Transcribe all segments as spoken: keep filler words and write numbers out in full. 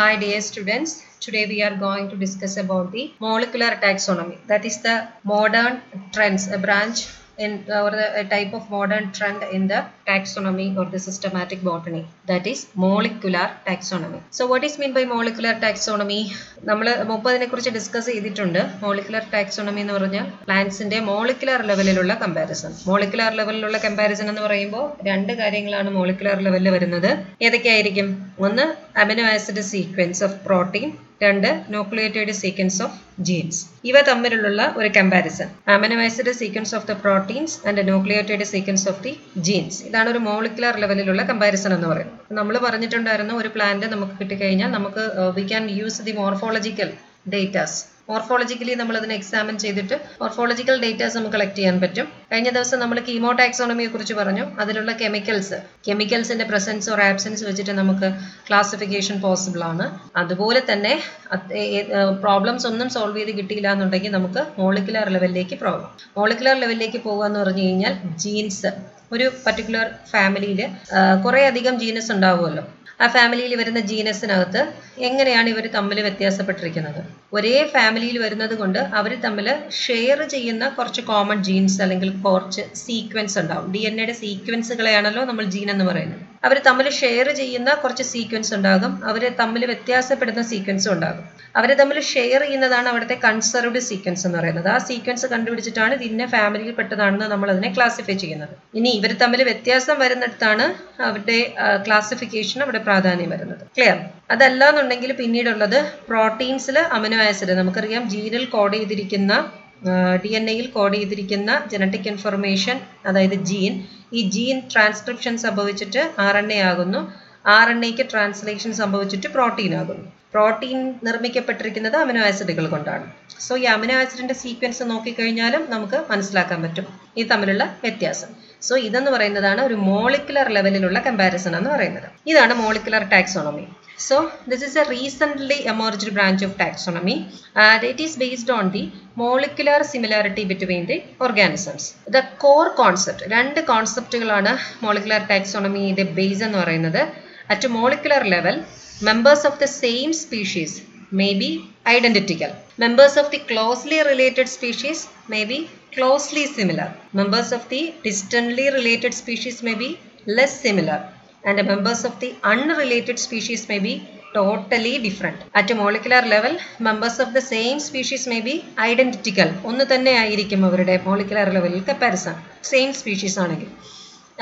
Hi dear students, today we are going to discuss about the molecular taxonomy, that is the modern trends, a branch in or a type of modern trend in the taxonomy or the systematic botany, that is molecular taxonomy. So what is mean by molecular taxonomy? നമ്മൾ മുപ്പതിനെ കുറിച്ച് discuss ചെയ്തിട്ടുണ്ട്. Molecular taxonomy എന്ന് പറഞ്ഞാൽ പ്ലാന്റ്സിന്റെ molecular ലെവലിലുള്ള comparison. Molecular ലെവലിലുള്ള comparison എന്ന് പറയുമ്പോൾ രണ്ട് കാര്യങ്ങളാണ് മോളിക്കുലർ ലെവലിൽ വരുന്നത്. ഏതൊക്കെയായിരിക്കും? ഒന്ന്, amino acid sequence of protein. രണ്ട്, ന്യൂക്ലിയോടൈഡ് സീക്വൻസ് ഓഫ് ജീൻസ്. ഇവ തമ്മിലുള്ള ഒരു comparison, amino acid sequence of the proteins and nucleotide sequence of the genes. ഇതാണ് ഒരു മോളിക്കുലർ ലെവലിലുള്ള കമ്പാരിസൺ എന്ന് പറയുന്നത്. നമ്മൾ പറഞ്ഞിട്ടുണ്ടായിരുന്നു, ഒരു പ്ലാന്റ് നമുക്ക് കിട്ടിക്കഴിഞ്ഞാൽ നമുക്ക് we can use the morphological datas. Morphologically നമ്മൾ അതിനെ എക്സാമിൻ ചെയ്തിട്ട് മോർഫോളജിക്കൽ ഡേറ്റാസ് നമുക്ക് കളക്ട് ചെയ്യാൻ പറ്റും. കഴിഞ്ഞ ദിവസം നമ്മൾ കീമോ ടാക്സോണമിയെ കുറിച്ച് പറഞ്ഞു. അതിലുള്ള കെമിക്കൽസ് കെമിക്കൽസിന്റെ പ്രസൻസ് ഓർ ആബ്സെൻസ് വെച്ചിട്ട് നമുക്ക് ക്ലാസിഫിക്കേഷൻ പോസിബിൾ ആണ്. അതുപോലെ തന്നെ പ്രോബ്ലംസ് ഒന്നും സോൾവ് ചെയ്ത് കിട്ടിയില്ല എന്നുണ്ടെങ്കിൽ നമുക്ക് മോളിക്കുലർ ലെവലിലേക്ക് പോകാം. മോളിക്കുലർ ലെവലിലേക്ക് പോകുക എന്ന് പറഞ്ഞു കഴിഞ്ഞാൽ ജീൻസ്, ഒരു പർട്ടിക്കുലർ ഫാമിലിയിൽ കുറേ അധികം ജീനസ് ഉണ്ടാവുമല്ലോ. ആ ഫാമിലിയിൽ വരുന്ന ജീനസിനകത്ത് എങ്ങനെയാണ് ഇവർ തമ്മിൽ വ്യത്യാസപ്പെട്ടിരിക്കുന്നത്? ഒരേ ഫാമിലിയിൽ വരുന്നത് കൊണ്ട് അവർ തമ്മിൽ ഷെയർ ചെയ്യുന്ന കുറച്ച് കോമൺ ജീൻസ് അല്ലെങ്കിൽ കുറച്ച് സീക്വൻസ് ഉണ്ടാവും. ഡി എൻ എയുടെ സീക്വൻസുകളെയാണല്ലോ നമ്മൾ ജീൻ എന്ന് പറയുന്നത്. അവർ തമ്മിൽ ഷെയർ ചെയ്യുന്ന കുറച്ച് സീക്വൻസ് ഉണ്ടാകും, അവർ തമ്മിൽ വ്യത്യാസപ്പെടുന്ന സീക്വൻസും ഉണ്ടാകും. അവർ തമ്മിൽ ഷെയർ ചെയ്യുന്നതാണ് അവിടുത്തെ കൺസർവ്ഡ് സീക്വൻസ് എന്ന് പറയുന്നത്. ആ സീക്വൻസ് കണ്ടുപിടിച്ചിട്ടാണ് ഇതിൻ്റെ ഫാമിലിയിൽ പെട്ടതാണെന്ന് നമ്മൾ അതിനെ ക്ലാസിഫൈ ചെയ്യുന്നത്. ഇനി ഇവർ തമ്മിൽ വ്യത്യാസം വരുന്നിടത്താണ് അവരുടെ ക്ലാസിഫിക്കേഷൻ അവിടെ പ്രാധാന്യം വരുന്നത്. ക്ലിയർ? അതല്ല എന്നുണ്ടെങ്കിൽ പിന്നീടുള്ളത് പ്രോട്ടീൻസിൽ അമിനോ ആസിഡ്. നമുക്കറിയാം, ജീനിൽ കോഡ് ചെയ്തിരിക്കുന്ന ഡി എൻ എയിൽ കോഡ് ചെയ്തിരിക്കുന്ന ജനറ്റിക് ഇൻഫർമേഷൻ, അതായത് ജീൻ, ഈ ജീൻ ട്രാൻസ്ക്രിപ്ഷൻ സംഭവിച്ചിട്ട് ആർ എൻ എ ആകുന്നു. ആർ എൻ എക്ക് ട്രാൻസ്ലേഷൻ സംഭവിച്ചിട്ട് പ്രോട്ടീൻ ആകുന്നു. പ്രോട്ടീൻ നിർമ്മിക്കപ്പെട്ടിരിക്കുന്നത് അമിനോ ആസിഡുകൾ കൊണ്ടാണ്. സോ ഈ അമിനോ ആസിഡിന്റെ സീക്വൻസ് നോക്കിക്കഴിഞ്ഞാലും നമുക്ക് മനസ്സിലാക്കാൻ പറ്റും ഈ തമ്മിലുള്ള വ്യത്യാസം. സോ ഇതെന്ന് പറയുന്നതാണ് ഒരു മോളിക്കുലർ ലെവലിലുള്ള കമ്പാരിസൺ എന്ന് പറയുന്നത്. ഇതാണ് molecular taxonomy. So this is a recently emerged branch of taxonomy and it is based on the molecular similarity between the organisms. The core concept, രണ്ട് കോൺസെപ്റ്റുകളാണ് മോളിക്കുലർ ടാക്സോണമിയുടെ ബേസ് എന്ന് പറയുന്നത്. At a molecular level, members of the same species may be identical. Members of the closely related species may be closely similar. Members of the distantly related species may be less similar. And the members of the unrelated species may be totally different. At a molecular level, members of the same species may be identical. ഒന്ന് തന്നെ ആയിരിക്കും അവരുടെ molecular level comparison, same species ആണെങ്കിൽ.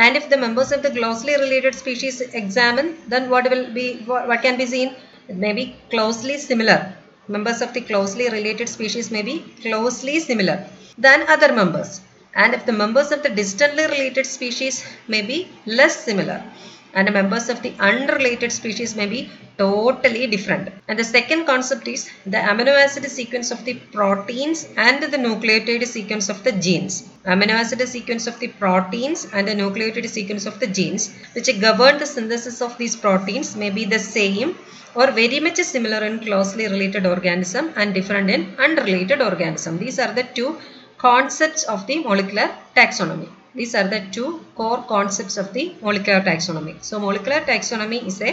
And if the members of the closely related species examine, then what will be what can be seen? It may be closely similar. Members of the closely related species may be closely similar than other members. And if the members of the distantly related species may be less similar. And the members of the unrelated species may be totally different. And the second concept is the amino acid sequence of the proteins and the nucleotide sequence of the genes. Amino acid sequence of the proteins and the nucleotide sequence of the genes, which govern the synthesis of these proteins, may be the same or very much similar in closely related organism and different in unrelated organism. These are the two concepts of the molecular taxonomy. These are the two core concepts of the molecular taxonomy. So molecular taxonomy is a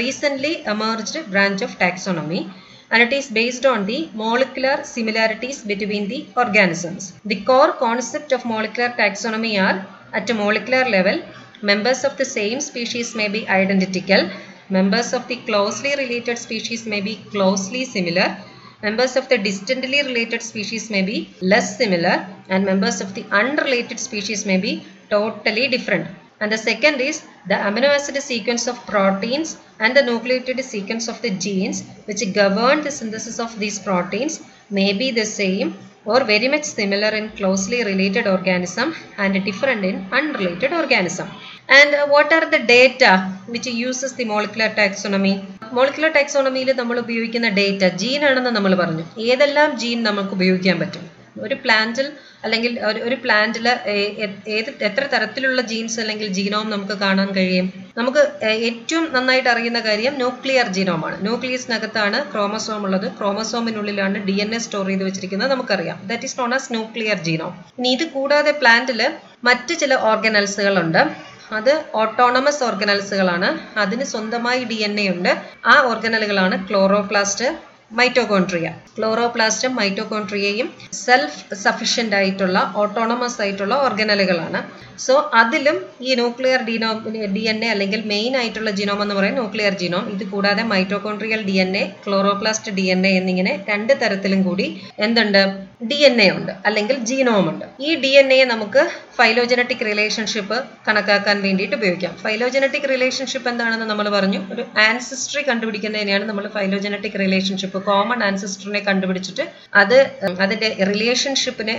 recently emerged branch of taxonomy and it is based on the molecular similarities between the organisms. The core concept of molecular taxonomy are, at a molecular level, members of the same species may be identical, members of the closely related species may be closely similar, members of the distantly related species may be less similar, and members of the unrelated species may be totally different. And the second is the amino acid sequence of proteins and the nucleotide sequence of the genes, which govern the synthesis of these proteins, may be the same or very much similar in closely related organism and different in unrelated organism. And what are the data which uses the molecular taxonomy? Molecular taxonomy il nammal ubhayogikkunna data gene aanennu nammal paranju. Edellam gene namukku ubhayogikkan pattum. ഒരു പ്ലാന്റിൽ അല്ലെങ്കിൽ ഒരു പ്ലാന്റിൽ ഏത് എത്ര തരത്തിലുള്ള jeans അല്ലെങ്കിൽ genome നമുക്ക് കാണാൻ കഴിയും? നമുക്ക് ഏറ്റവും നന്നായിട്ട് അറിയുന്ന കാര്യം ന്യൂക്ലിയർ ജീനോമാണ്. ന്യൂക്ലിയസിനകത്താണ് ക്രോമസോം ഉള്ളത്. ക്രോമസോമിനുള്ളിലാണ് ഡി എൻ എ സ്റ്റോർ ചെയ്ത് വെച്ചിരിക്കുന്നത് നമുക്കറിയാം. That is known as nuclear genome. ഇനി ഇത് കൂടാതെ പ്ലാന്റിൽ മറ്റ് ചില ഓർഗനൽസുകളുണ്ട്. അത് ഓട്ടോണമസ് ഓർഗനൽസുകളാണ്. അതിന് സ്വന്തമായി ഡി എൻ എ ഉണ്ട്. ആ ഓർഗനലുകളാണ് ക്ലോറോപ്ലാസ്റ്റ്, മൈറ്റോകോൺട്രിയ. ക്ലോറോപ്ലാസ്റ്റും മൈറ്റോകോൺട്രിയയും സെൽഫ് സഫിഷ്യൻ്റ് ആയിട്ടുള്ള ഓട്ടോണമസ് ആയിട്ടുള്ള ഓർഗനലുകളാണ്. സോ അതിലും ഈ ന്യൂക്ലിയർ ഡിനോ ഡി എൻ എ അല്ലെങ്കിൽ മെയിൻ ആയിട്ടുള്ള ജീനോം എന്ന് പറയുന്നത് ന്യൂക്ലിയർ ജീനോം. ഇത് കൂടാതെ mitochondrial D N A, chloroplast D N A എന്നിങ്ങനെ രണ്ട് തരത്തിലും കൂടി എന്തുണ്ട്? ഡി എൻ എ ഉണ്ട് അല്ലെങ്കിൽ ജീനോമുണ്ട്. ഈ ഡി എൻ എ നമുക്ക് ഫൈലോജനറ്റിക് റിലേഷൻഷിപ്പ് കണക്കാക്കാൻ വേണ്ടിയിട്ട് ഉപയോഗിക്കാം. ഫൈലോജനറ്റിക് റിലേഷൻഷിപ്പ് എന്താണെന്ന് നമ്മൾ പറഞ്ഞു. ഒരു ആൻസിസ്ട്രി കണ്ടുപിടിക്കുന്നതിനെയാണ് നമ്മൾ ഫൈലോജനറ്റിക് റിലേഷൻഷിപ്പ്, കോമൺ ആൻസിസ്റ്ററിനെ കണ്ടുപിടിച്ചിട്ട് അത് അതിന്റെ റിലേഷൻഷിപ്പിനെ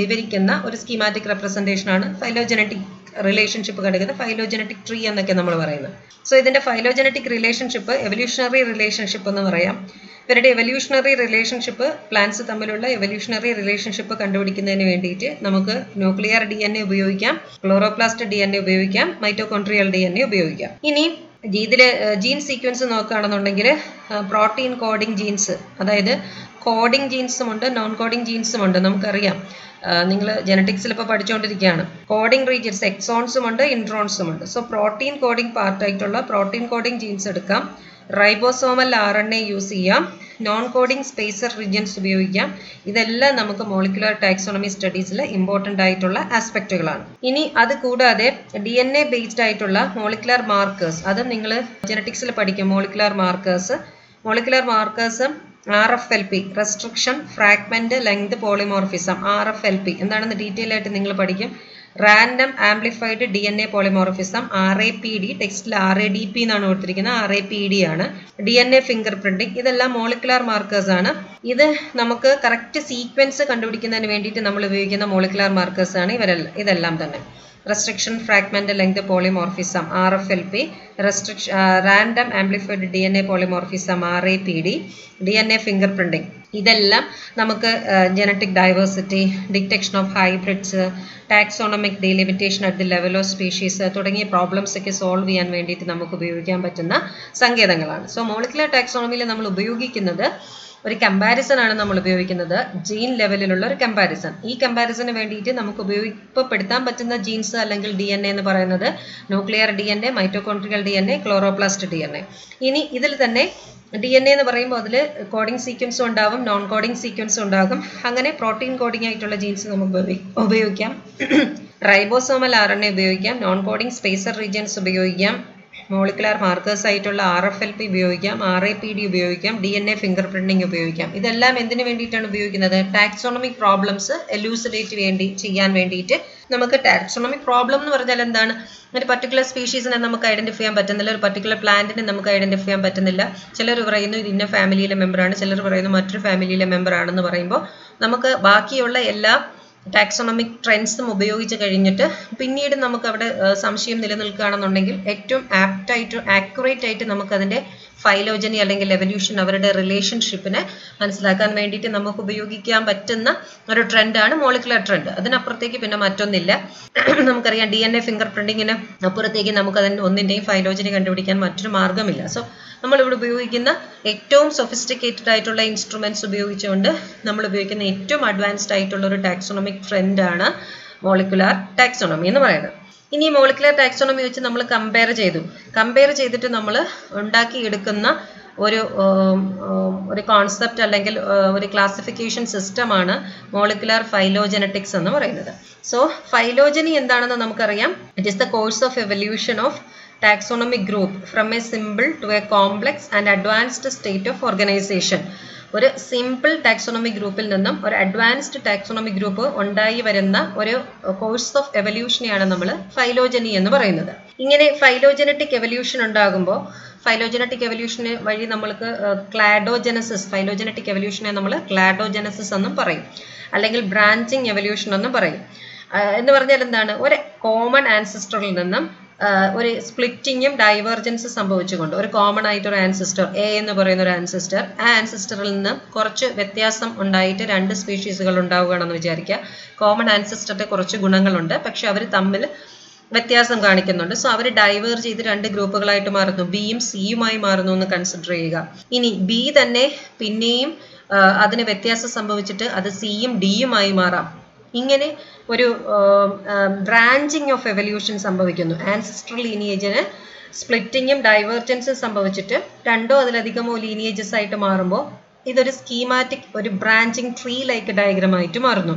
വിവരിക്കുന്ന ഒരു സ്കീമാറ്റിക് റെപ്രസെന്റേഷൻ ആണ് ഫൈലോജനറ്റിക് റിലേഷൻഷിപ്പ് കണ്ടെത്തുന്ന ഫൈലോജനറ്റിക് ട്രീ എന്നൊക്കെ നമ്മൾ പറയുന്നത്. സോ ഇതിന്റെ ഫൈലോജനറ്റിക് റിലേഷൻഷിപ്പ് എവല്യൂഷണറി റിലേഷൻഷിപ്പ് എന്ന് പറയാം. ഇവരുടെ എവല്യൂഷണറി റിലേഷൻഷിപ്പ്, പ്ലാന്റ്സ് തമ്മിലുള്ള എവല്യൂഷണറി റിലേഷൻഷിപ്പ് കണ്ടുപിടിക്കുന്നതിന് വേണ്ടിയിട്ട് നമുക്ക് ന്യൂക്ലിയർ ഡി എൻ എ ഉപയോഗിക്കാം, ക്ലോറോപ്ലാസ്റ്റ് ഡി എൻ എ ഉപയോഗിക്കാം, മൈറ്റോകോൺട്രിയൽ ഡി എൻ എ ഉപയോഗിക്കാം. ഇനി ഇതില് ജീൻ സീക്വൻസ് നോക്കുകയാണെന്നുണ്ടെങ്കിൽ പ്രോട്ടീൻ കോഡിംഗ് ജീൻസ്, അതായത് കോഡിംഗ് ജീൻസും ഉണ്ട് നോൺ കോഡിംഗ് ജീൻസും ഉണ്ട്. നമുക്കറിയാം, നിങ്ങൾ ജനറ്റിക്സിൽ ഇപ്പോൾ പഠിച്ചുകൊണ്ടിരിക്കുകയാണ്. കോഡിംഗ് റീജിയൻസ് എക്സോൺസും ഉണ്ട് ഇൻട്രോൺസും ഉണ്ട്. സോ പ്രോട്ടീൻ കോഡിംഗ് പാർട്ടായിട്ടുള്ള പ്രോട്ടീൻ കോഡിംഗ് ജീൻസ് എടുക്കാം, ribosomal R N A use ചെയ്യാം, നോൺ കോഡിംഗ് സ്പേസർ റീജിയൻസ് ഉപയോഗിക്കാം. ഇതെല്ലാം നമുക്ക് മോളിക്കുലർ ടാക്സോണമി സ്റ്റഡീസിൽ ഇമ്പോർട്ടൻ്റ് ആയിട്ടുള്ള ആസ്പെക്റ്റുകളാണ്. ഇനി അത് കൂടാതെ ഡി എൻ എ ബേസ്ഡ് ആയിട്ടുള്ള മോളിക്കുലർ മാർക്കേഴ്സ്, അത് നിങ്ങൾ ജനറ്റിക്സിൽ പഠിക്കും. മോളിക്കുലർ മാർക്കേഴ്സ് മോളിക്കുലർ മാർക്കേഴ്സും R F L P, restriction fragment length polymorphism, R F L P എന്താണെന്ന് ഡീറ്റെയിൽ ആയിട്ട് നിങ്ങൾ പഠിക്കും. Random amplified D N A polymorphism, R A P D, ടെക്സ്റ്റിൽ ആർ എ ഡി പി എന്നാണ് കൊടുത്തിരിക്കുന്നത്, ആർ എ പി ഡി ആണ്. D N A fingerprinting, ഇതെല്ലാം molecular markers ആണ്. ഇത് നമുക്ക് കറക്റ്റ് സീക്വൻസ് കണ്ടുപിടിക്കുന്നതിന് വേണ്ടിയിട്ട് നമ്മൾ ഉപയോഗിക്കുന്ന മോളിക്കുലാർ മാർക്കേഴ്സ് ആണ് ഇവരെല്ലാം. ഇതെല്ലാം തന്നെ restriction fragment length polymorphism R F L P, restriction random amplified D N A polymorphism R A P D, D N A fingerprinting, ഇതെല്ലാം നമുക്ക് genetic diversity, detection of hybrids, taxonomic delimitation at the level of species തുടങ്ങിയ problems ഒക്കെ solve ചെയ്യാൻ വേണ്ടിയിട്ട് നമുക്ക് ഉപയോഗിക്കാൻ പറ്റുന്ന സങ്കേതങ്ങളാണ്. So molecular ടാക്സോണമിയിൽ നമ്മൾ ഉപയോഗിക്കുന്നത് ഒരു കമ്പാരിസൺ ആണ്. നമ്മൾ ഉപയോഗിക്കുന്നത് ജീൻ ലെവലിലുള്ള ഒരു കമ്പാരിസൺ. ഈ കമ്പാരിസന് വേണ്ടിയിട്ട് നമുക്ക് ഉപയോഗപ്പെടുത്താൻ പറ്റുന്ന ജീൻസ് അല്ലെങ്കിൽ ഡി എൻ എ എന്ന് പറയുന്നത് nuclear D N A, mitochondrial D N A, chloroplast D N A. ഇനി ഇതിൽ തന്നെ ഡി എൻ എ എന്ന് പറയുമ്പോൾ അതിൽ കോഡിംഗ് സീക്വൻസും ഉണ്ടാകും, നോൺ കോഡിംഗ് സീക്വൻസും ഉണ്ടാകും. അങ്ങനെ പ്രോട്ടീൻ കോഡിംഗ് ആയിട്ടുള്ള ജീൻസ് നമുക്ക് ഉപയോഗിക്കാം, റൈബോസോമൽ ആർ എൻ എ ഉപയോഗിക്കാം, നോൺ കോഡിംഗ് സ്പേസർ റീജിയൻസ് ഉപയോഗിക്കാം, മോളിക്കുലാർ മാർക്കേഴ്സ് ആയിട്ടുള്ള ആർ എഫ് എൽ പി ഉപയോഗിക്കാം, ആർ എ പി ഡി ഉപയോഗിക്കാം, D N A fingerprinting ഉപയോഗിക്കാം. ഇതെല്ലാം എന്തിനു വേണ്ടിയിട്ടാണ് ഉപയോഗിക്കുന്നത്? ടാക്സോണമിക് പ്രോബ്ലംസ് എലൂസിഡേറ്റ് വേണ്ടി ചെയ്യാൻ വേണ്ടിയിട്ട്. നമുക്ക് ടാക്സോണമിക് പ്രോബ്ലം എന്ന് പറഞ്ഞാൽ എന്താണ്? ഒരു പർട്ടിക്കുലർ സ്പീഷീസിനെ നമുക്ക് ഐഡന്റിഫൈ ചെയ്യാൻ പറ്റുന്നില്ല, ഒരു പർട്ടിക്കുലർ പ്ലാന്റിനെ നമുക്ക് ഐഡന്റിഫൈ ചെയ്യാൻ പറ്റുന്നില്ല. ചിലർ പറയുന്നു ഇത് ഇന്ന ഫാമിലിയിലെ മെമ്പറാണ്, ചിലർ പറയുന്നു മറ്റൊരു ഫാമിലിയിലെ മെമ്പറാണെന്ന് പറയുമ്പോൾ നമുക്ക് ബാക്കിയുള്ള എല്ലാ ടാക്സോണമിക് ട്രെൻഡ്സും ഉപയോഗിച്ച് കഴിഞ്ഞിട്ട് പിന്നീട് നമുക്ക് അവിടെ സംശയം നിലനിൽക്കുകയാണെന്നുണ്ടെങ്കിൽ ഏറ്റവും ആപ്റ്റായിട്ട് ആക്യുറേറ്റ് ആയിട്ട് നമുക്കതിൻ്റെ ഫൈലോജനി അല്ലെങ്കിൽ എവല്യൂഷൻ, അവരുടെ റിലേഷൻഷിപ്പിനെ മനസ്സിലാക്കാൻ വേണ്ടിയിട്ട് നമുക്ക് ഉപയോഗിക്കാൻ പറ്റുന്ന ഒരു ട്രെൻഡാണ് മോളിക്കുലർ ട്രെൻഡ്. അതിനപ്പുറത്തേക്ക് പിന്നെ മറ്റൊന്നില്ല. നമുക്കറിയാം ഡി എൻ എ ഫിംഗർ പ്രിന്റിങ്ങിന് അപ്പുറത്തേക്ക് നമുക്കതിൻ്റെ ഒന്നിൻ്റെയും ഫൈലോജനി കണ്ടുപിടിക്കാൻ മറ്റൊരു മാർഗ്ഗമില്ല. സോ നമ്മളിവിടെ ഉപയോഗിക്കുന്ന ഏറ്റവും സൊഫിസ്റ്റിക്കേറ്റഡ് ആയിട്ടുള്ള ഇൻസ്ട്രുമെന്റ്സ് ഉപയോഗിച്ചുകൊണ്ട് നമ്മൾ ഉപയോഗിക്കുന്ന ഏറ്റവും അഡ്വാൻസ്ഡ് ആയിട്ടുള്ള ഒരു ടാക്സോണമിക് ട്രെൻഡാണ് മോളിക്കുലാർ ടാക്സോണമി എന്ന് പറയുന്നത്. ഇനി മോളിക്കുലാർ ടാക്സോണമി വെച്ച് നമ്മൾ കമ്പയർ ചെയ്തു കമ്പയർ ചെയ്തിട്ട് നമ്മൾ ഉണ്ടാക്കിയെടുക്കുന്ന ഒരു ഒരു കോൺസെപ്റ്റ് അല്ലെങ്കിൽ ഒരു ക്ലാസിഫിക്കേഷൻ സിസ്റ്റമാണ് മോളിക്കുലാർ ഫൈലോജനറ്റിക്സ് എന്ന് പറയുന്നത്. സോ ഫൈലോജനി എന്താണെന്ന് നമുക്കറിയാം. It is the course of evolution of taxonomic group from a simple to a complex and advanced state of organization. ഒരു സിമ്പിൾ ടാക്സോണമിക് ഗ്രൂപ്പിൽ നിന്നും ഒരു അഡ്വാൻസ്ഡ് ടാക്സോണമിക് ഗ്രൂപ്പ് ഉണ്ടായി വരുന്ന ഒരു കോഴ്സ് ഓഫ് എവല്യൂഷനെയാണ് നമ്മൾ ഫൈലോജനി എന്ന് പറയുന്നത്. ഇങ്ങനെ ഫൈലോജനറ്റിക് എവല്യൂഷൻ ഉണ്ടാകുമ്പോൾ ഫൈലോജനറ്റിക് എവല്യൂഷന് വഴി നമ്മൾക്ക് ക്ലാഡോജനസിസ്, ഫൈലോജനറ്റിക് എവല്യൂഷനെ നമ്മൾ ക്ലാഡോജനസിസ് എന്നും പറയും, അല്ലെങ്കിൽ ബ്രാഞ്ചിങ് എവല്യൂഷൻ എന്നും പറയും. എന്ന് പറഞ്ഞാൽ എന്താണ്? ഒരു കോമൺ ആൻസിസ്റ്ററിൽ നിന്നും ഒരു സ്പ്ലിറ്റിങ്ങും ഡൈവേർജൻസ് സംഭവിച്ചുകൊണ്ട് ഒരു കോമൺ ആയിട്ടൊരു ആൻസിസ്റ്റർ എ എന്ന് പറയുന്ന ഒരു ആൻസിസ്റ്റർ, ആ ആൻസിസ്റ്ററിൽ നിന്ന് കുറച്ച് വ്യത്യാസം ഉണ്ടായിട്ട് രണ്ട് സ്പീഷീസുകൾ ഉണ്ടാവുകയാണെന്ന് വിചാരിക്കുക. കോമൺ ആൻസിസ്റ്ററിന്റെ കുറച്ച് ഗുണങ്ങളുണ്ട്, പക്ഷെ അവർ തമ്മിൽ വ്യത്യാസം കാണിക്കുന്നുണ്ട്. സോ അവർ ഡൈവേർജ് ചെയ്ത് രണ്ട് ഗ്രൂപ്പുകളായിട്ട് മാറുന്നു, ബിയും സിയുമായി മാറുന്നു എന്ന് കൺസിഡർ ചെയ്യുക. ഇനി ബി തന്നെ പിന്നെയും അതിന് വ്യത്യാസം സംഭവിച്ചിട്ട് അത് സിയും ഡിയുമായി മാറാം. ഇങ്ങനെ ഒരു ബ്രാഞ്ചിങ് ഓഫ് എവല്യൂഷൻ സംഭവിക്കുന്നു. ആൻസിസ്ട്രൽ ലീനിയേജിനെ സ്പ്ലിറ്റിങ്ങും ഡൈവേർജൻസും സംഭവിച്ചിട്ട് രണ്ടോ അതിലധികമോ ലീനിയേജസ് ആയിട്ട് മാറുമ്പോൾ ഇതൊരു സ്കീമാറ്റിക് ഒരു ബ്രാഞ്ചിങ് ട്രീ ലൈക്ക് ഡയഗ്രം ആയിട്ട് മാറുന്നു.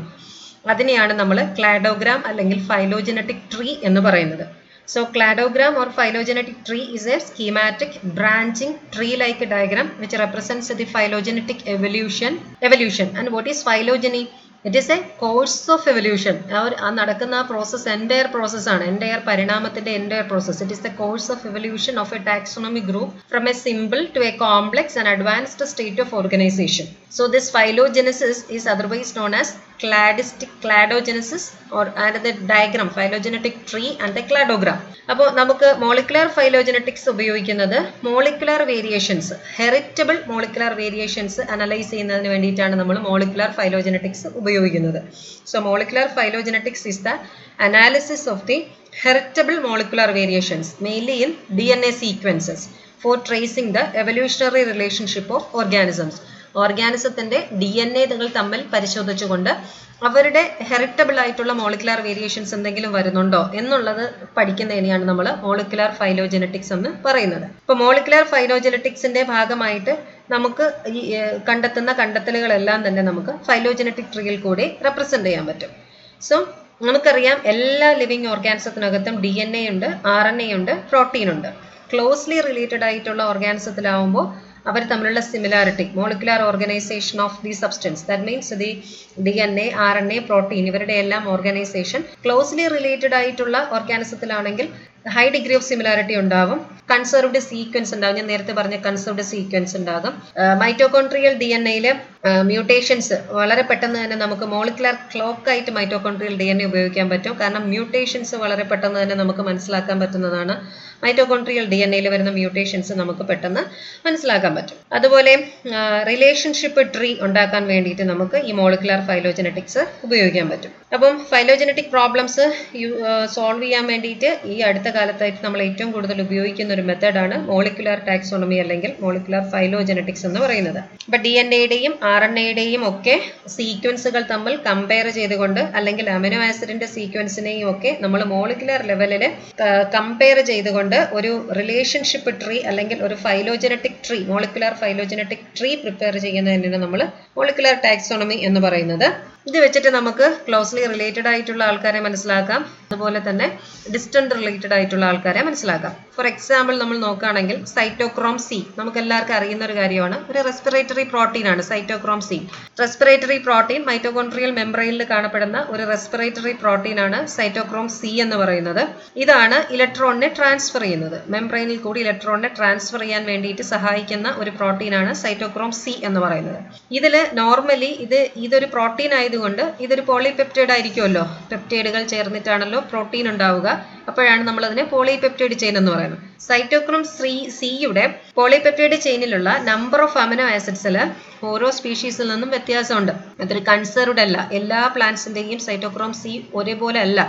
അതിനെയാണ് നമ്മൾ ക്ലാഡോഗ്രാം അല്ലെങ്കിൽ ഫൈലോജനറ്റിക് ട്രീ എന്ന് പറയുന്നത്. So cladogram or phylogenetic tree is a schematic branching tree-like diagram which represents the phylogenetic evolution. Evolution and what is phylogeny? It is a course of evolution. Our anadakana process, entire process, an entire parinamatinte entire process. It is the course of evolution of a taxonomy group from a simple to a complex and advanced state of organization. So this phylogenesis is otherwise known as cladistic cladogenesis or another diagram phylogenetic tree and the cladogram. Appo namukku molecular phylogenetics upayogikunathu molecular variations, heritable molecular variations analyze cheyyunnadinu vendittana nammal molecular phylogenetics upayogikunathu. So molecular phylogenetics is the analysis of the heritable molecular variations mainly in D N A sequences for tracing the evolutionary relationship of organisms. ഓർഗാനിസത്തിന്റെ D N A നിങ്ങൾ തമ്മിൽ പരിശോധിച്ചുകൊണ്ട് അവരുടെ heritable ആയിട്ടുള്ള molecular variations എന്തെങ്കിലും വരുന്നുണ്ടോ എന്നുള്ളത് പഠിക്കുന്നതിനെയാണ് നമ്മൾ molecular phylogenetics എന്ന് പറയുന്നത്. അപ്പോൾ മോളിക്കുലാർ ഫൈലോജനറ്റിക്സിന്റെ ഭാഗമായിട്ട് നമുക്ക് ഈ കണ്ടെത്തുന്ന കണ്ടെത്തലുകളെല്ലാം തന്നെ നമുക്ക് ഫൈലോജനറ്റിക് ട്രീയിൽ കൂടി റെപ്രസെന്റ് ചെയ്യാൻ പറ്റും. സോ നമുക്കറിയാം എല്ലാ ലിവിങ് ഓർഗാനിസത്തിനകത്തും ഡി എൻ എ ഉണ്ട്, ആർ എൻ എ ഉണ്ട്, പ്രോട്ടീൻ ഉണ്ട്. ക്ലോസ്ലി റിലേറ്റഡ് ആയിട്ടുള്ള ഓർഗാനിസത്തിലാവുമ്പോൾ അവർ തമ്മിലുള്ള similarity molecular organisation of the substance that means the D N A R N A protein ഇവരുടെ എല്ലാം ഓർഗനൈസേഷൻ ക്ലോസ്ലി റിലേറ്റഡ് ആയിട്ടുള്ള ഓർഗാനിസത്തിലാണെങ്കിൽ ഹൈ ഡിഗ്രി ഓഫ് സിമിലാരിറ്റി ഉണ്ടാവും. കൺസർവ്ഡ് സീക്വൻസ് ഉണ്ടാകും, ഞാൻ നേരത്തെ പറഞ്ഞ കൺസർവ്ഡ് സീക്വൻസ് ഉണ്ടാകും. മൈറ്റോകോൺട്രിയൽ ഡി എൻ എയിലെ മ്യൂട്ടേഷൻസ് വളരെ പെട്ടെന്ന് തന്നെ നമുക്ക് മോളിക്കുലാർ ക്ലോക്ക് ആയിട്ട് മൈറ്റോകോൺട്രിയൽ ഡി എൻ എ ഉപയോഗിക്കാൻ പറ്റും. കാരണം മ്യൂട്ടേഷൻസ് വളരെ പെട്ടെന്ന് തന്നെ നമുക്ക് മനസ്സിലാക്കാൻ പറ്റുന്നതാണ്. മൈറ്റോകോൺട്രിയൽ ഡി എൻ എയിൽ വരുന്ന മ്യൂട്ടേഷൻസ് നമുക്ക് പെട്ടെന്ന് മനസ്സിലാക്കാൻ പറ്റും. അതുപോലെ റിലേഷൻഷിപ്പ് ട്രീ ഉണ്ടാക്കാൻ വേണ്ടിയിട്ട് നമുക്ക് ഈ മോളിക്കുലാർ ഫൈലോജനറ്റിക്സ് ഉപയോഗിക്കാൻ പറ്റും. അപ്പം ഫൈലോജനറ്റിക് പ്രോബ്ലംസ് സോൾവ് ചെയ്യാൻ വേണ്ടിയിട്ട് ഈ അടുത്ത കാലത്തായിട്ട് നമ്മൾ ഏറ്റവും കൂടുതൽ ഉപയോഗിക്കുന്ന ഒരു മെത്തേഡാണ് മോളിക്കുലാർ ടാക്സോണമി അല്ലെങ്കിൽ മോളിക്കുലാർ ഫൈലോജനറ്റിക്സ് എന്ന് പറയുന്നത്. അപ്പം ഡി എൻ എയുടെയും ആർ എൻ എയുടെയും ഒക്കെ സീക്വൻസുകൾ തമ്മിൽ കമ്പയർ ചെയ്തുകൊണ്ട് അല്ലെങ്കിൽ അമിനോ ആസിഡിന്റെ സീക്വൻസിനെയും ഒക്കെ നമ്മൾ മോളിക്കുലാർ ലെവലിൽ കമ്പയർ ചെയ്തുകൊണ്ട് ഒരു റിലേഷൻഷിപ്പ് ട്രീ അല്ലെങ്കിൽ ഒരു phylogenetic tree molecular phylogenetic tree prepare ചെയ്യുന്നതിനാണ് നമ്മൾ മോളിക്കുലാർ ടാക്സോണമി എന്ന് പറയുന്നത്. ഇത് വെച്ചിട്ട് നമുക്ക് ക്ലോസ്ലി റിലേറ്റഡ് ആയിട്ടുള്ള ആൾക്കാരെ മനസ്സിലാക്കാം, അതുപോലെ തന്നെ ഡിസ്റ്റന്റ് റിലേറ്റഡ് ആയിട്ടുള്ള ആൾക്കാരെ മനസ്സിലാക്കാം. ഫോർ എക്സാമ്പിൾ നമ്മൾ നോക്കുകയാണെങ്കിൽ സൈറ്റോക്രോം സി നമുക്ക് എല്ലാവർക്കും അറിയുന്ന ഒരു കാര്യമാണ്. ഒരു റെസ്പിറേറ്ററി പ്രോട്ടീൻ ആണ് cytochrome C. Respiratory protein mitochondrial മെംബ്രെയിനിൽ കാണപ്പെടുന്ന ഒരു റെസ്പിറേറ്ററി പ്രോട്ടീൻ ആണ് സൈറ്റോക്രോം സി എന്ന് പറയുന്നത്. ഇതാണ് ഇലക്ട്രോണിനെ ട്രാൻസ്ഫർ ചെയ്യുന്നത്, മെംബ്രെയിനിൽ കൂടി ഇലക്ട്രോണിനെ ട്രാൻസ്ഫർ ചെയ്യാൻ വേണ്ടിയിട്ട് സഹായിക്കുന്ന ഒരു പ്രോട്ടീൻ ആണ് സൈറ്റോക്രോം സി എന്ന് പറയുന്നത്. ഇതിൽ നോർമലി ഇത് ഇതൊരു പ്രോട്ടീൻ ആയതുകൊണ്ട് ഇതൊരു പോളിപെപ്റ്റൈഡ് ആയിരിക്കുമല്ലോ, പെപ്റ്റൈഡുകൾ ചേർന്നിട്ടാണല്ലോ പ്രോട്ടീൻ ഉണ്ടാവുക. അപ്പോഴാണ് നമ്മൾ അതിനെ പോളിപെപ്റ്റൈഡ് ചെയിൻ എന്ന് പറയുന്നത്. സൈറ്റോക്രോം സി സിയുടെ പോളിപെപ്റ്റൈഡ് ചെയിനിലുള്ള നമ്പർ ഓഫ് അമിനോ ആസിഡ്സിൽ ഓരോ സ്പീഷീസിൽ നിന്നും വ്യത്യാസമുണ്ട്. അതൊരു കൺസർവ്ഡ് അല്ല, എല്ലാ പ്ലാന്റ്സിന്റെയും സൈറ്റോക്രോം സി ഒരേപോലെ അല്ല,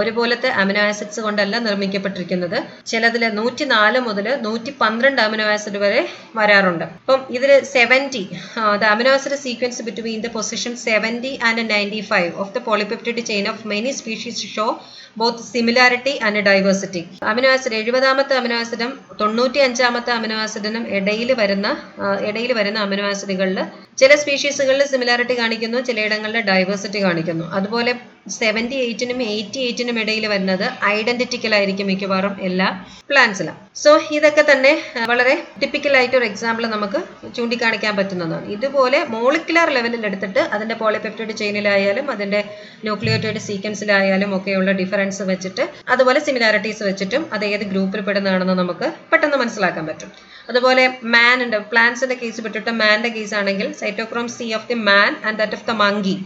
ഒരുപോലത്തെ അമിനോ ആസിഡ്സ് കൊണ്ടല്ല നിർമ്മിക്കപ്പെട്ടിരിക്കുന്നത്. ചിലതിൽ നൂറ്റി നാല് മുതൽ നൂറ്റി പന്ത്രണ്ട് അമിനോ ആസിഡ് വരെ വരാറുണ്ട്. അപ്പം ഇതിൽ seventy the amino acid sequence between the position seventy and ninety five of the polypeptide chain of many species show both similarity and diversity. Amino acid എഴുപതാമത്തെ അമിനോ ആസിഡും തൊണ്ണൂറ്റി അഞ്ചാമത്തെ അമിനോ ആസിഡിനും ഇടയിൽ വരുന്ന ഇടയിൽ വരുന്ന അമിനോ ആസിഡുകളിൽ ചില സ്പീഷീസുകളിൽ സിമിലാരിറ്റി കാണിക്കുന്നു, ചിലയിടങ്ങളിൽ ഡൈവേഴ്സിറ്റി കാണിക്കുന്നു. അതുപോലെ സെവൻറ്റി എയ്റ്റിനും എയ്റ്റി എയ്റ്റിനും ഇടയിൽ വരുന്നത് ഐഡന്റിറ്റിക്കൽ ആയിരിക്കും മിക്കവാറും എല്ലാ പ്ലാന്റ്സിലും. സോ ഇതൊക്കെ തന്നെ വളരെ ടിപ്പിക്കൽ ആയിട്ട് ഒരു എക്സാമ്പിൾ നമുക്ക് ചൂണ്ടിക്കാണിക്കാൻ പറ്റുന്നതാണ്. ഇതുപോലെ മോളിക്കുലാർ ലെവലിൽ എടുത്തിട്ട് അതിന്റെ പോളിപെപ്റ്റൈഡ് ചെയിനിലായാലും അതിന്റെ ന്യൂക്ലിയോറ്റൈഡ് സീക്വൻസിലായാലും ഒക്കെയുള്ള ഡിഫറൻസ് വെച്ചിട്ട് അതുപോലെ സിമിലാരിറ്റീസ് വെച്ചിട്ടും അത് ഏത് ഗ്രൂപ്പിൽ പെടുന്നതാണെന്ന് നമുക്ക് പെട്ടെന്ന് മനസ്സിലാക്കാൻ പറ്റും. അതുപോലെ മാൻ ഉണ്ട്, പ്ലാന്റ്സിന്റെ കേസ് വിട്ടിട്ട് മാന്റെ കേസ് ആണെങ്കിൽ cytochrome C of the man and that of the monkey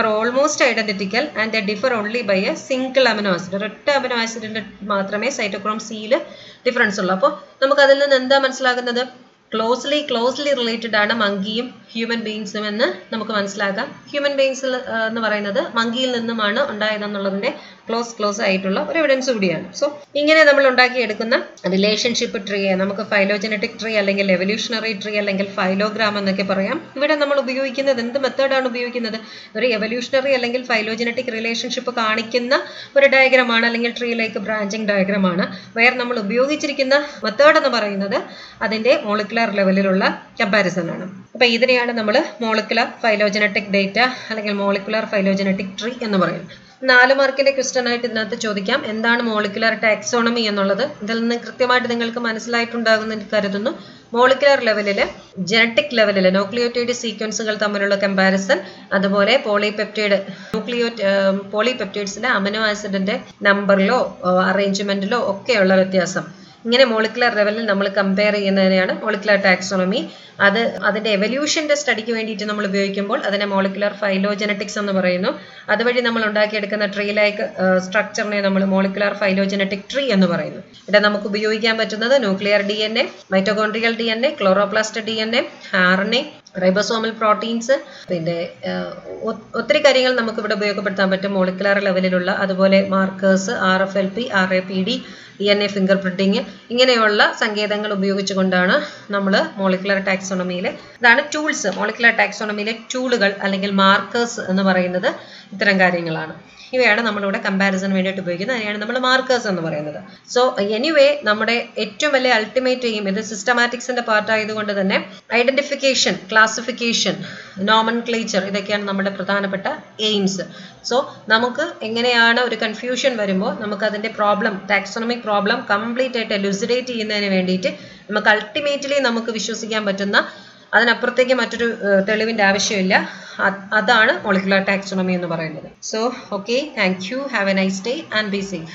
are almost identical and they differ only by a single amino acid. ഒരൊറ്റ അമിനോ ആസിഡിന്റെ മാത്രമേ സൈറ്റോക്രോം സിയിൽ ഡിഫറൻസ് ഉള്ളൂ. അപ്പോൾ നമുക്ക് അതിൽ നിന്ന് എന്താ മനസ്സിലാകുന്നത്? ക്ലോസ്ലി ക്ലോസ്ലി റിലേറ്റഡ് ആണ് മങ്കിയും ഹ്യൂമൻ ബീയിങ്സും എന്ന് നമുക്ക് മനസ്സിലാക്കാം. ഹ്യൂമൻ ബീയിങ്സിൽ എന്ന് പറയുന്നത് മങ്കിയിൽ നിന്നുമാണ് ഉണ്ടായതെന്നുള്ളതിന്റെ ക്ലോസ് ക്ലോസ് ആയിട്ടുള്ള ഒരു എവിഡൻസ് കൂടിയാണ്. സോ ഇങ്ങനെ നമ്മൾ ഉണ്ടാക്കിയെടുക്കുന്ന റിലേഷൻഷിപ്പ് ട്രീയെ നമുക്ക് ഫൈലോജനറ്റിക് ട്രീ അല്ലെങ്കിൽ എവല്യൂഷണറി ട്രീ അല്ലെങ്കിൽ ഫൈലോഗ്രാം എന്നൊക്കെ പറയാം. ഇവിടെ നമ്മൾ ഉപയോഗിക്കുന്നത് എന്ത് മെത്തേഡാണ് ഉപയോഗിക്കുന്നത്? ഒരു എവല്യൂഷണറി അല്ലെങ്കിൽ ഫൈലോജനറ്റിക് റിലേഷൻഷിപ്പ് കാണിക്കുന്ന ഒരു ഡയഗ്രമാണ് അല്ലെങ്കിൽ ട്രീ ലൈക്ക് ബ്രാഞ്ചിങ് ഡയഗ്രമാണ്. വേർ നമ്മൾ ഉപയോഗിച്ചിരിക്കുന്ന മെത്തേഡ് എന്ന് പറയുന്നത് അതിൻ്റെ മോളിക്കുലർ ലെവലിലുള്ള കമ്പാരിസൺ ആണ്. അപ്പം ഇതിനെയാണ് നമ്മൾ മോളിക്കുലർ ഫൈലോജനറ്റിക് ഡേറ്റ അല്ലെങ്കിൽ മോളിക്കുലർ ഫൈലോജനറ്റിക് ട്രീ എന്ന് പറയുന്നത്. നാല് മാർക്കിന്റെ ക്വസ്റ്റൻ ആയിട്ട് ഇതിനകത്ത് ചോദിക്കാം, എന്താണ് മോളിക്കുലർ ടാക്സോണമി എന്നുള്ളത്. ഇതിൽ നിന്ന് കൃത്യമായിട്ട് നിങ്ങൾക്ക് മനസ്സിലായിട്ടുണ്ടാകുന്ന കരുതുന്നു. മോളിക്കുലർ ലെവലില് ജനറ്റിക് ലെവലില് ന്യൂക്ലിയോറ്റൈഡ് സീക്വൻസുകൾ തമ്മിലുള്ള കമ്പാരിസൺ, അതുപോലെ പോളിപെപ്റ്റൈഡ് ന്യൂക്ലിയോ പോളിപെപ്റ്റൈഡ്സിന്റെ അമിനോ ആസിഡിന്റെ നമ്പറിലോ അറേഞ്ച്മെന്റിലോ ഒക്കെയുള്ള വ്യത്യാസം, ഇങ്ങനെ മോളിക്കുലർ ലെവലിൽ നമ്മൾ കമ്പയർ ചെയ്യുന്നതിനെയാണ് മോളിക്കുലർ ടാക്സോണമി. അത് അതിൻ്റെ എവല്യൂഷൻ്റെ സ്റ്റഡിക്ക് വേണ്ടിയിട്ട് നമ്മൾ ഉപയോഗിക്കുമ്പോൾ അതിനെ മോളിക്കുലർ ഫൈലോജനറ്റിക്സ് എന്ന് പറയുന്നു. അതുവഴി നമ്മൾ ഉണ്ടാക്കിയെടുക്കുന്ന ട്രീ ലൈക്ക് സ്ട്രക്ചറിനെ നമ്മൾ മോളിക്കുലർ ഫൈലോജനറ്റിക് ട്രീ എന്ന് പറയുന്നു. ഇവിടെ നമുക്ക് ഉപയോഗിക്കാൻ പറ്റുന്നത് nuclear D N A, mitochondrial D N A, chloroplast D N A, R N A, ribosomal proteins, പിന്നെ ഒത്തിരി കാര്യങ്ങൾ നമുക്ക് ഇവിടെ ഉപയോഗപ്പെടുത്താൻ പറ്റും മോളിക്കുലർ ലെവലിലുള്ള. അതുപോലെ markers, R F L P, R A P D, D N A finger printing, ഇങ്ങനെയുള്ള സങ്കേതങ്ങൾ ഉപയോഗിച്ചുകൊണ്ടാണ് നമ്മൾ മോളിക്കുലർ ടാക്സോണമിയിലെ, ഇതാണ് ടൂൾസ്, മോളിക്കുലർ ടാക്സോണമിയിലെ ടൂളുകൾ അല്ലെങ്കിൽ മാർക്കേഴ്സ് എന്ന് പറയുന്നത് ഇത്തരം കാര്യങ്ങളാണ്. ഇവയാണ് നമ്മളിവിടെ കമ്പാരിസന് വേണ്ടിയിട്ട് ഉപയോഗിക്കുന്നത്, അതിനെയാണ് നമ്മൾ മാർക്കേഴ്സ് എന്ന് പറയുന്നത്. സോ എനിവേ നമ്മുടെ ഏറ്റവും വലിയ അൾട്ടിമേറ്റ് എയിം, ഇത് സിസ്റ്റമാറ്റിക്സിന്റെ പാർട്ടായതുകൊണ്ട് തന്നെ ഐഡന്റിഫിക്കേഷൻ, ക്ലാസിഫിക്കേഷൻ, നോമൻക്ലേച്ചർ, ഇതൊക്കെയാണ് നമ്മുടെ പ്രധാനപ്പെട്ട എയിംസ്. സോ നമുക്ക് എങ്ങനെയാണ് ഒരു കൺഫ്യൂഷൻ വരുമ്പോൾ നമുക്ക് അതിന്റെ പ്രോബ്ലം, ടാക്സോണമിക് പ്രോബ്ലം കംപ്ലീറ്റ് ആയിട്ട് എലുസിഡേറ്റ് ചെയ്യുന്നതിന് വേണ്ടിയിട്ട് നമുക്ക് അൾട്ടിമേറ്റ്ലി നമുക്ക് വിശ്വസിക്കാൻ പറ്റുന്ന, അതിനപ്പുറത്തേക്ക് മറ്റൊരു തെളിവിൻ്റെ ആവശ്യമില്ല. അതാണ് മോളിക്കുലർ ടാക്സോണമി എന്ന് പറയുന്നത്. So okay, thank you, have a nice day and be safe.